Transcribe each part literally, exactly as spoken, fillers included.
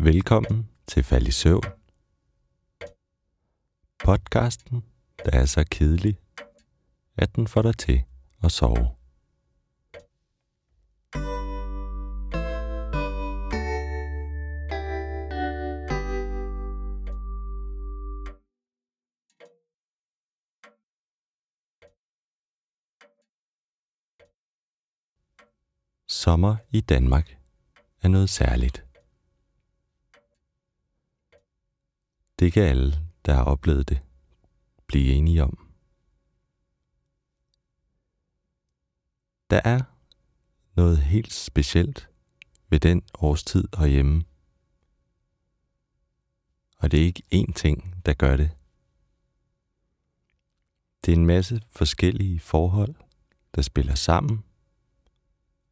Velkommen til Fald i Søvn, podcasten, der er så kedelig, at den får dig til at sove. Sommer i Danmark er noget særligt. Det kan alle, der har oplevet det, blive enige om. Der er noget helt specielt ved den årstid herhjemme. Og det er ikke én ting, der gør det. Det er en masse forskellige forhold, der spiller sammen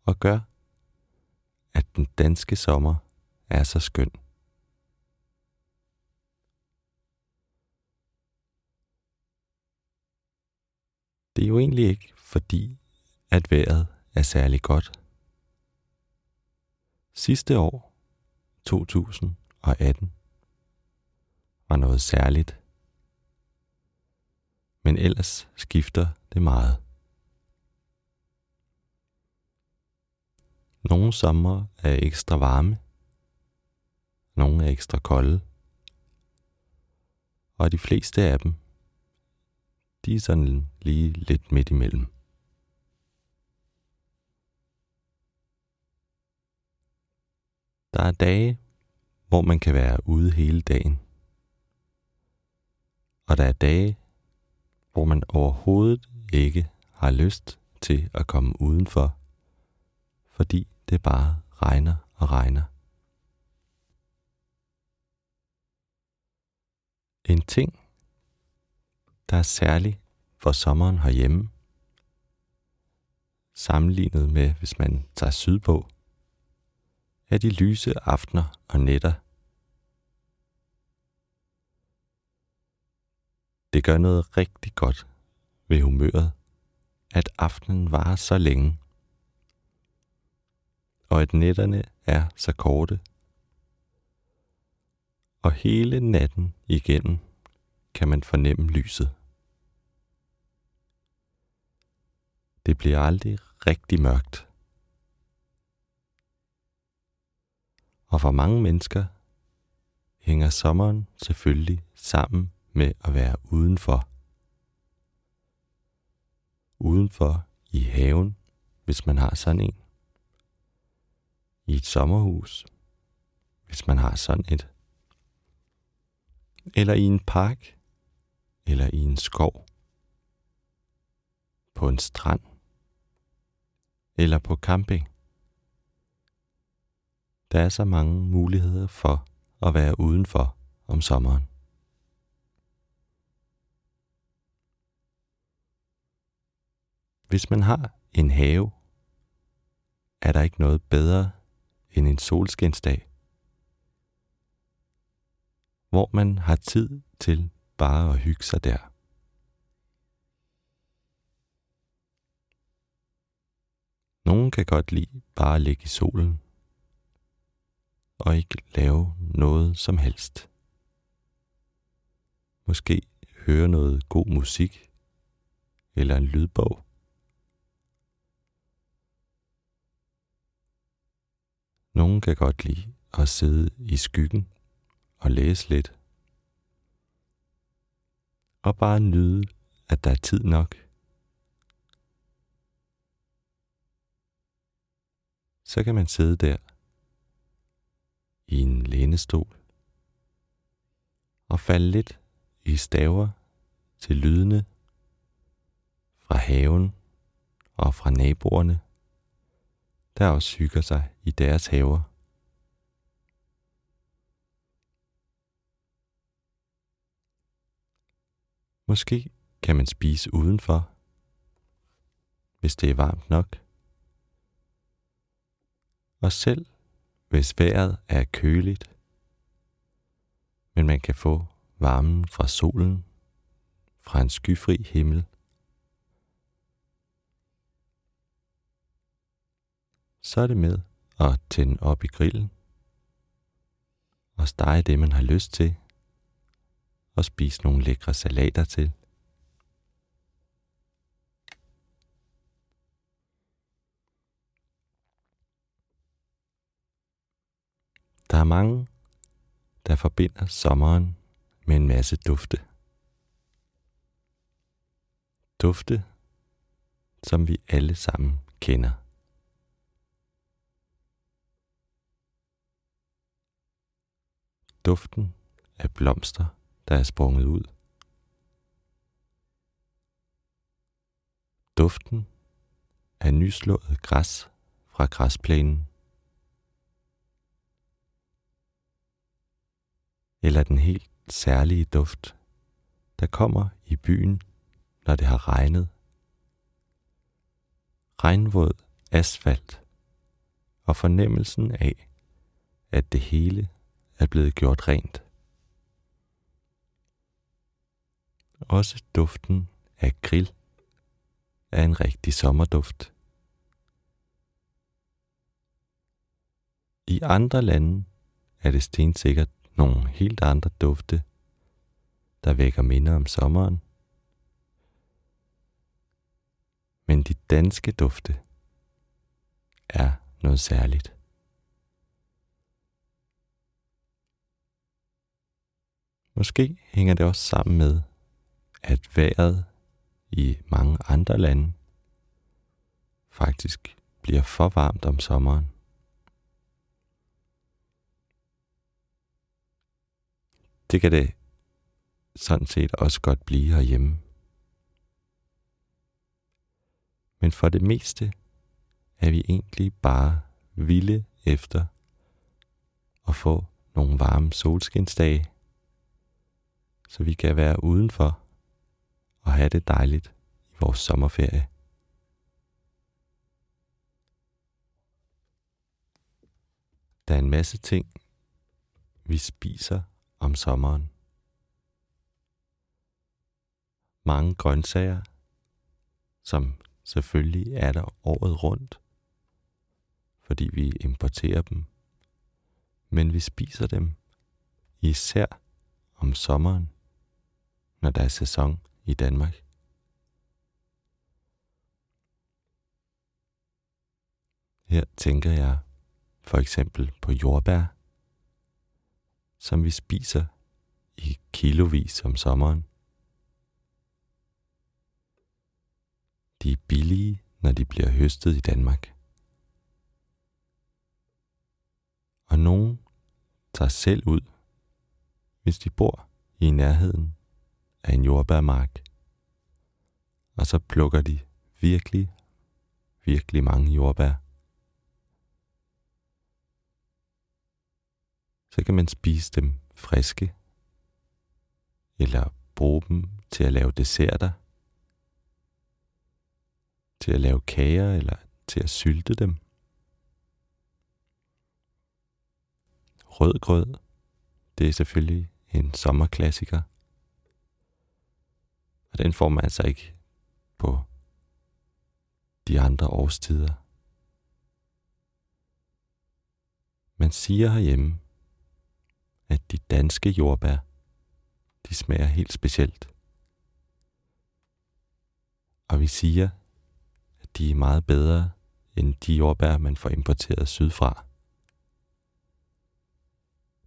og gør, at den danske sommer er så skøn. Det er jo egentlig ikke fordi, at vejret er særlig godt. Sidste år, to tusind atten, var noget særligt. Men ellers skifter det meget. Nogle sommer er ekstra varme, nogle er ekstra kolde, og de fleste af dem, de er sådan lige lidt midt imellem. Der er dage, hvor man kan være ude hele dagen, og der er dage, hvor man overhovedet ikke har lyst til at komme udenfor, fordi det bare regner og regner. En ting, der er særlig for sommeren herhjemme, sammenlignet med, hvis man tager sydpå, er de lyse aftener og nætter. Det gør noget rigtig godt ved humøret, at aftenen varer så længe, og at nætterne er så korte. Og hele natten igennem kan man fornemme lyset. Det bliver aldrig rigtig mørkt. Og for mange mennesker hænger sommeren selvfølgelig sammen med at være udenfor. Udenfor i haven, hvis man har sådan en. I et sommerhus, hvis man har sådan et. Eller i en park, eller i en skov. På en strand, eller på camping. Der er så mange muligheder for at være udenfor om sommeren. Hvis man har en have, er der ikke noget bedre end en solskinsdag, hvor man har tid til bare at hygge sig der. Nogen kan godt lide bare at ligge i solen og ikke lave noget som helst. Måske høre noget god musik eller en lydbog. Nogen kan godt lide at sidde i skyggen og læse lidt. Og bare nyde, at der er tid nok. Så kan man sidde der i en lænestol og falde lidt i staver til lydene fra haven og fra naboerne, der også hygger sig i deres haver. Måske kan man spise udenfor, hvis det er varmt nok. Og selv hvis vejret er køligt, men man kan få varmen fra solen, fra en skyfri himmel. Så er det med at tænde op i grillen og stege det, man har lyst til, og spise nogle lækre salater til. Der er mange, der forbinder sommeren med en masse dufte. Dufte, som vi alle sammen kender. Duften af blomster, der er sprunget ud. Duften af nyslået græs fra græsplænen. Eller den helt særlige duft, der kommer i byen, når det har regnet. Regnvåd asfalt og fornemmelsen af, at det hele er blevet gjort rent. Også duften af grill er en rigtig sommerduft. I andre lande er det stensikkert nogle helt andre dufte, der vækker minder om sommeren. Men de danske dufte er noget særligt. Måske hænger det også sammen med, at vejret i mange andre lande faktisk bliver for varmt om sommeren. Det kan det sådan set også godt blive herhjemme. Men for det meste er vi egentlig bare vilde efter at få nogle varme solskinsdage, så vi kan være udenfor og have det dejligt i vores sommerferie. Der er en masse ting, vi spiser om sommeren. Mange grøntsager, som selvfølgelig er der året rundt, fordi vi importerer dem, men vi spiser dem især om sommeren, når der er sæson i Danmark. Her tænker jeg for eksempel på jordbær, som vi spiser i kilovis om sommeren. De er billige, når de bliver høstet i Danmark. Og nogen tager selv ud, hvis de bor i nærheden af en jordbærmark. Og så plukker de virkelig, virkelig mange jordbær. Så kan man spise dem friske, eller bruge dem til at lave desserter, til at lave kager eller til at sylte dem. Rødgrød, det er selvfølgelig en sommerklassiker. Og den får man altså ikke på de andre årstider. Man siger herhjemme, at de danske jordbær, de smager helt specielt. Og vi siger, de er meget bedre end de jordbær, man får importeret sydfra.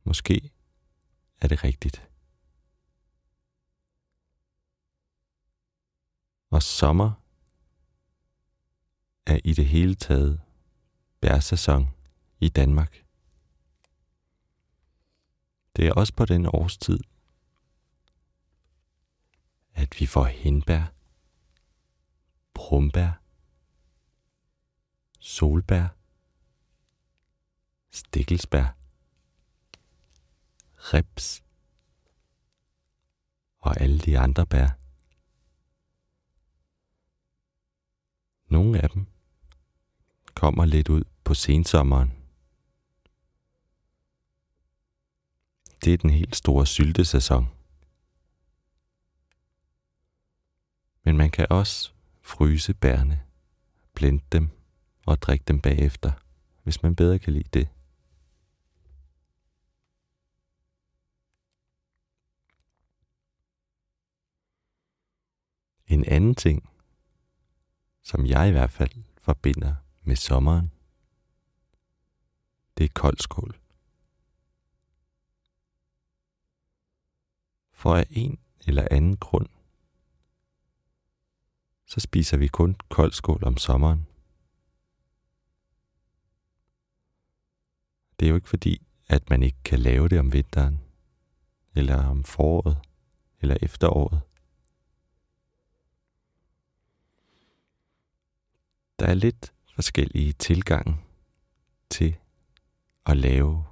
Måske er det rigtigt. Og sommer er i det hele taget bærsæson i Danmark. Det er også på den årstid, at vi får hindbær, brumbær, solbær, stikkelsbær, reps og alle de andre bær. Nogle af dem kommer lidt ud på sensommeren. Det er den helt store syltesæson. Men man kan også fryse bærene, blende dem og drikke dem bagefter, hvis man bedre kan lide det. En anden ting, som jeg i hvert fald forbinder med sommeren, det er koldskål. For af en eller anden grund, så spiser vi kun koldskål om sommeren. Det er jo ikke fordi, at man ikke kan lave det om vinteren, eller om foråret, eller efteråret. Der er lidt forskellige tilgange til at lave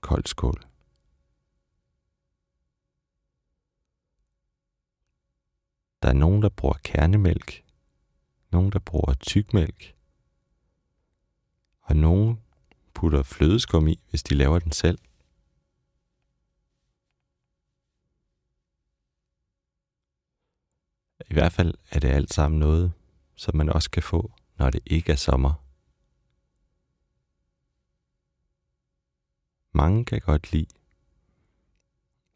koldskål. Der er nogen, der bruger kernemælk, nogen, der bruger tykmælk, og nogen putter flødeskum i, hvis de laver den selv. I hvert fald er det alt sammen noget, som man også kan få, når det ikke er sommer. Mange kan godt lide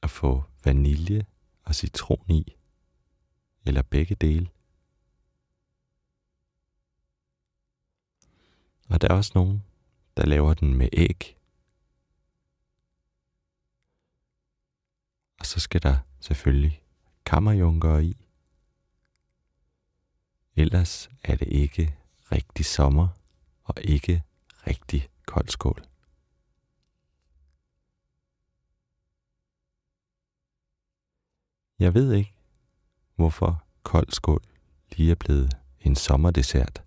at få vanilje og citron i, eller begge dele. Og der er også nogen, der laver den med æg. Og så skal der selvfølgelig kammerjunker i. Ellers er det ikke rigtig sommer og ikke rigtig koldskål. Jeg ved ikke, hvorfor koldskål lige er blevet en sommerdessert.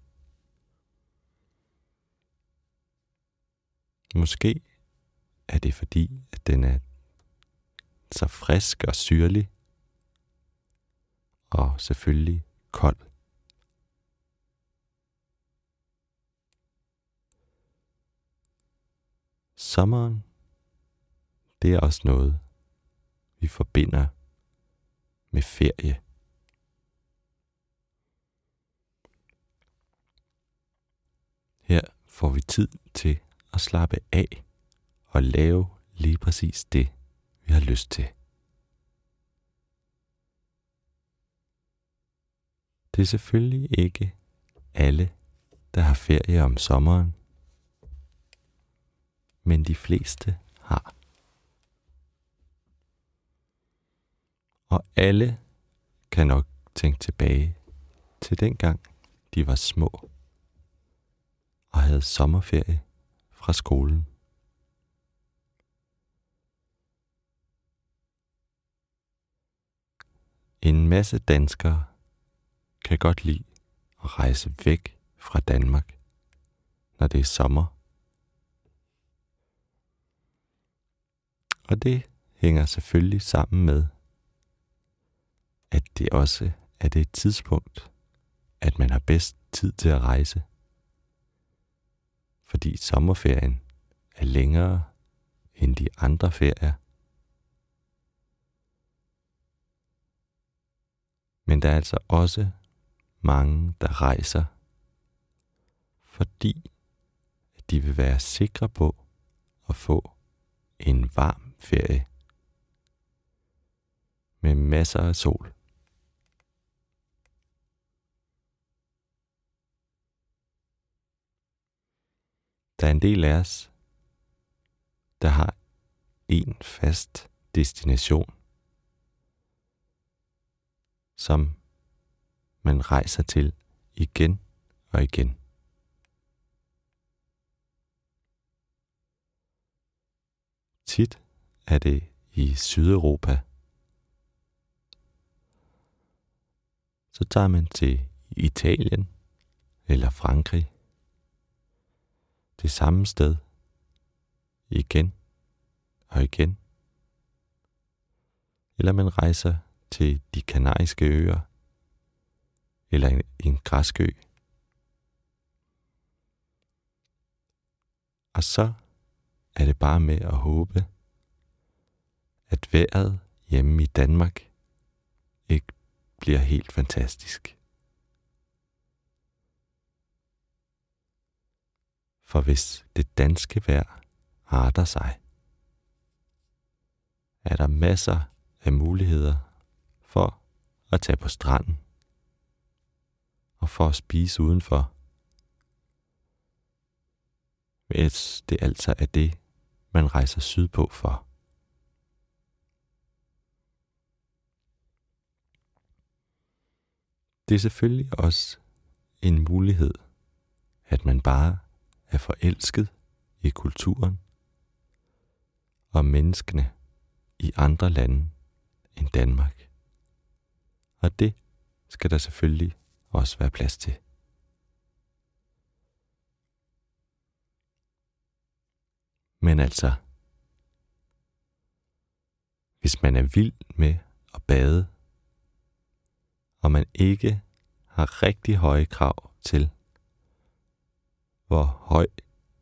Måske er det fordi, at den er så frisk og syrlig, og selvfølgelig kold. Sommeren, det er også noget, vi forbinder med ferie. Her får vi tid til at slappe af og lave lige præcis det, vi har lyst til. Det er selvfølgelig ikke alle, der har ferie om sommeren, men de fleste har. Og alle kan nok tænke tilbage til dengang, de var små og havde sommerferie fra skolen. En masse danskere kan godt lide at rejse væk fra Danmark, når det er sommer. Og det hænger selvfølgelig sammen med, at det også er det tidspunkt, at man har bedst tid til at rejse. Fordi sommerferien er længere end de andre ferier. Men der er altså også mange, der rejser, fordi de vil være sikre på at få en varm ferie med masser af sol. Der er en del af os, der har en fast destination, som man rejser til igen og igen. Tit er det i Sydeuropa. Så tager man til Italien eller Frankrig. Det samme sted igen og igen. Eller man rejser til de kanariske øer eller en, en græsk ø. Og så er det bare med at håbe, at vejret hjemme i Danmark ikke bliver helt fantastisk. For hvis det danske vejr arter sig, er der masser af muligheder for at tage på stranden og for at spise udenfor. Mens det altså er det, man rejser sydpå for. Det er selvfølgelig også en mulighed, at man bare er forelsket i kulturen og menneskene i andre lande end Danmark. Og det skal der selvfølgelig også være plads til. Men altså, hvis man er vild med at bade, og man ikke har rigtig høje krav til, hvor høj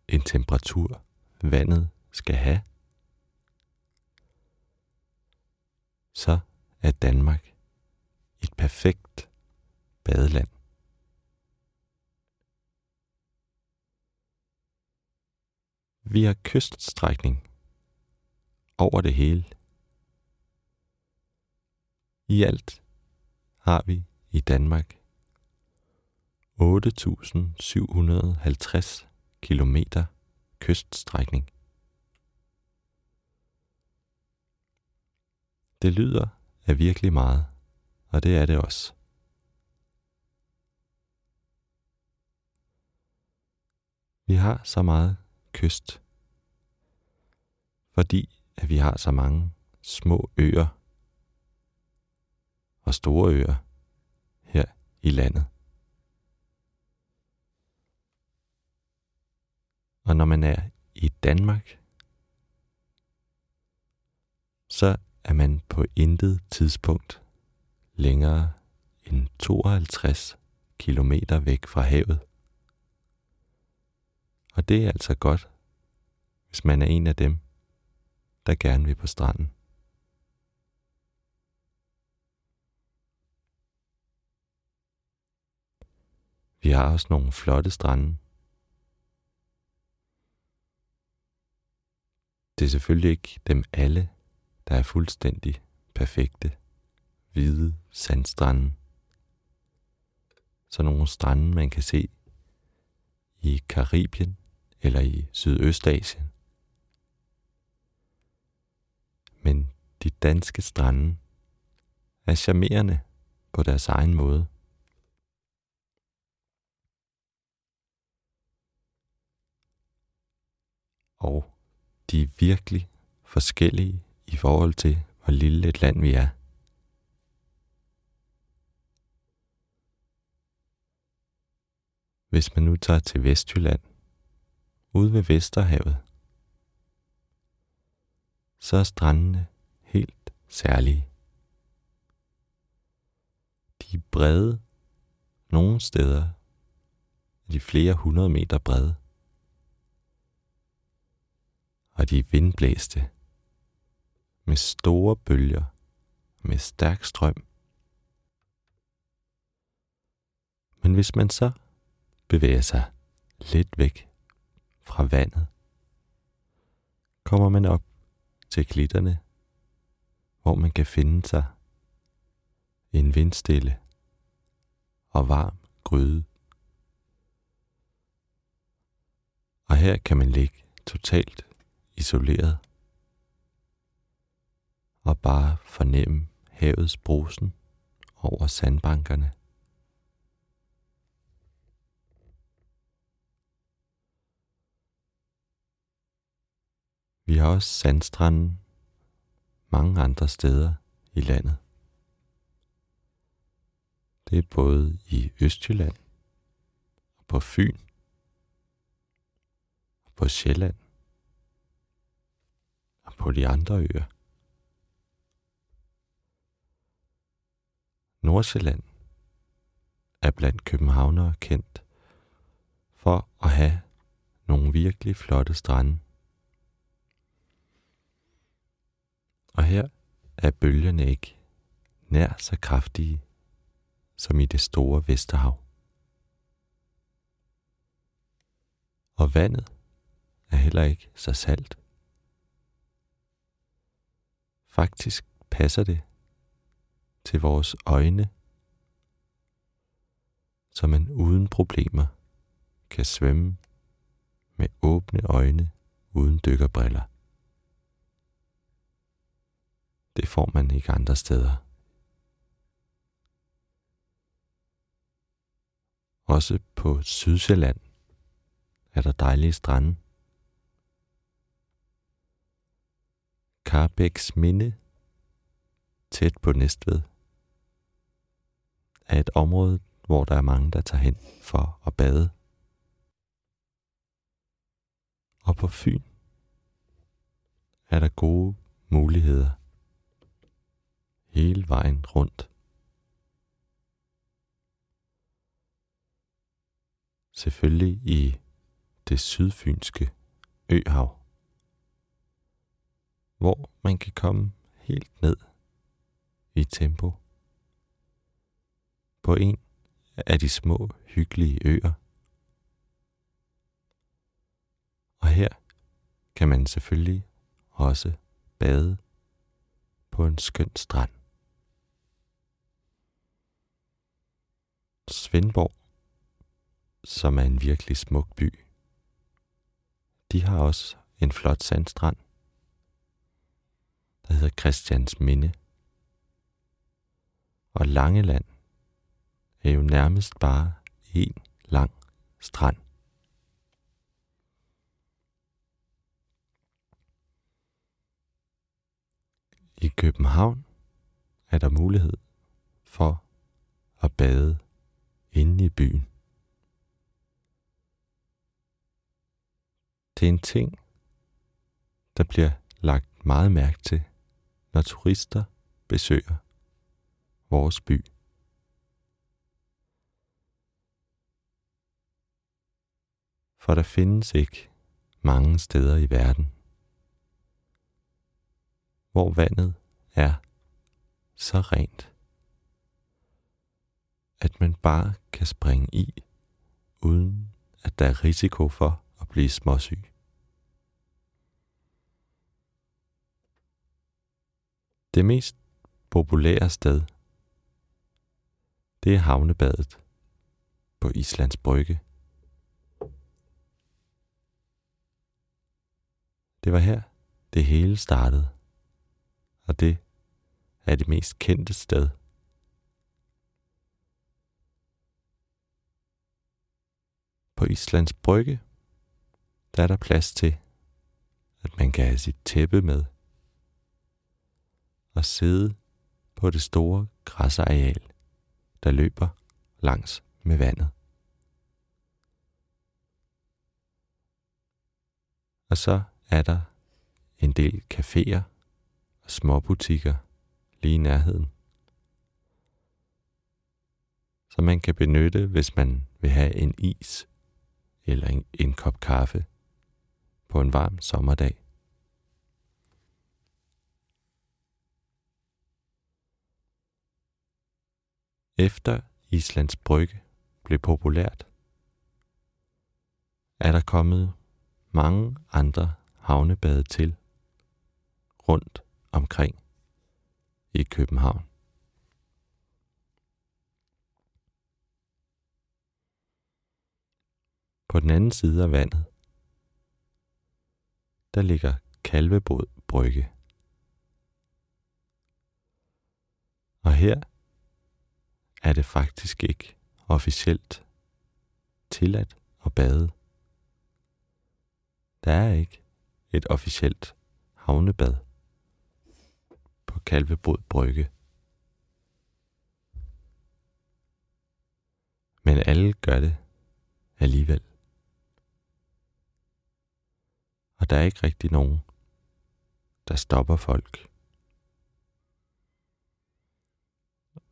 en temperatur vandet skal have, så er Danmark et perfekt badeland. Vi har kyststrækning over det hele. I alt har vi i Danmark otte tusind syv hundrede og halvtreds kilometer kyststrækning. Det lyder af virkelig meget, og det er det også. Vi har så meget kyst, fordi at vi har så mange små øer og store øer her i landet. Og når man er i Danmark, så er man på intet tidspunkt længere end tooghalvtreds kilometer væk fra havet. Og det er altså godt, hvis man er en af dem, der gerne vil på stranden. Vi har også nogle flotte strande. Det er selvfølgelig ikke dem alle, der er fuldstændig perfekte, hvide sandstrande. Så nogle strande, man kan se i Karibien eller i Sydøstasien. Men de danske strande er charmerende på deres egen måde. Og de er virkelig forskellige i forhold til, hvor lille et land vi er. Hvis man nu tager til Vestjylland, ude ved Vesterhavet, så er strandene helt særlige. De er brede. Nogle steder er de flere hundrede meter brede. Og de er vindblæste, med store bølger, med stærk strøm. Men hvis man så bevæger sig lidt væk fra vandet, kommer man op til klitterne, hvor man kan finde sig en vindstille og varm gryde. Og her kan man ligge totalt isoleret og bare fornemme havets brusen over sandbankerne. Vi har også sandstranden mange andre steder i landet. Det er både i Østjylland, på Fyn, på Sjælland og på de andre øer. Nordsjælland er blandt københavnere kendt for at have nogle virkelig flotte strande. Og her er bølgerne ikke nær så kraftige som i det store Vesterhav. Og vandet er heller ikke så salt. Faktisk passer det til vores øjne, så man uden problemer kan svømme med åbne øjne uden dykkerbriller. Det får man ikke andre steder. Også på Sydsjælland er der dejlige strande. Karrebæksminde, tæt på Næstved, er et område, hvor der er mange, der tager hen for at bade. Og på Fyn er der gode muligheder hele vejen rundt. Selvfølgelig i det sydfynske øhav, hvor man kan komme helt ned i tempo på en af de små hyggelige øer. Og her kan man selvfølgelig også bade på en skøn strand. Svendborg, som er en virkelig smuk by, de har også en flot sandstrand, der hedder Christiansminde. Og Langeland er jo nærmest bare en lang strand. I København er der mulighed for at bade inde i byen. Det er en ting, der bliver lagt meget mærke til, når turister besøger vores by. For der findes ikke mange steder i verden, hvor vandet er så rent, at man bare kan springe i, uden at der er risiko for at blive småsyg. Det mest populære sted, det er havnebadet på Islands Brygge. Det var her, det hele startede, og det er det mest kendte sted. På Islands Brygge, der er der plads til, at man kan have sit tæppe med og sidde på det store græsareal, der løber langs med vandet. Og så er der en del caféer og småbutikker lige i nærheden, som man kan benytte, hvis man vil have en is eller en, en kop kaffe på en varm sommerdag. Efter Islands Brygge blev populært, er der kommet mange andre havnebade til rundt omkring i København. På den anden side af vandet, der ligger Kalvebod Brygge. Og her er det faktisk ikke officielt tilladt at bade. Der er ikke et officielt havnebad på Kalvebod Brygge. Men alle gør det alligevel. Og der er ikke rigtig nogen, der stopper folk.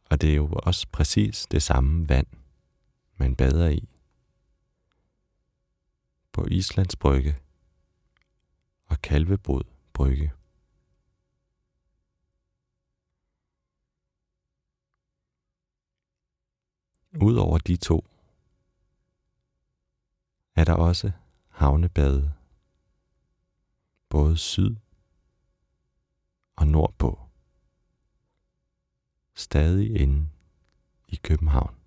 Og det er jo også præcis det samme vand, man bader i på Islands Brygge og Kalvebod Brygge. Udover de to, er der også havnebade både syd og nordpå, stadig inde i København.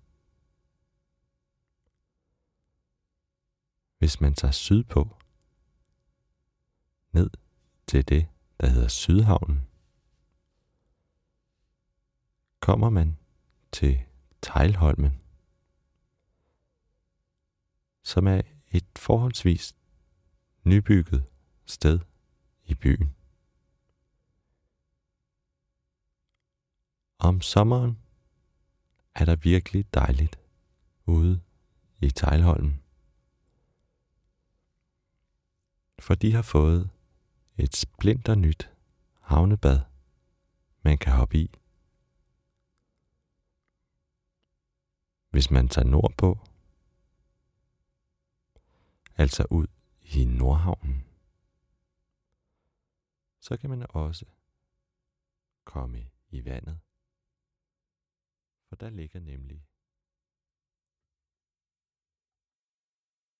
hvis man tager sydpå, ned til det, der hedder Sydhavnen, kommer man til Teglholmen, som er et forholdsvis nybygget sted i byen. Om sommeren er der virkelig dejligt ude i Teglholmen, for de har fået et splinternyt havnebad, man kan hoppe i. Hvis man tager nordpå, altså ud i Nordhavnen, så kan man også komme i vandet, for der ligger nemlig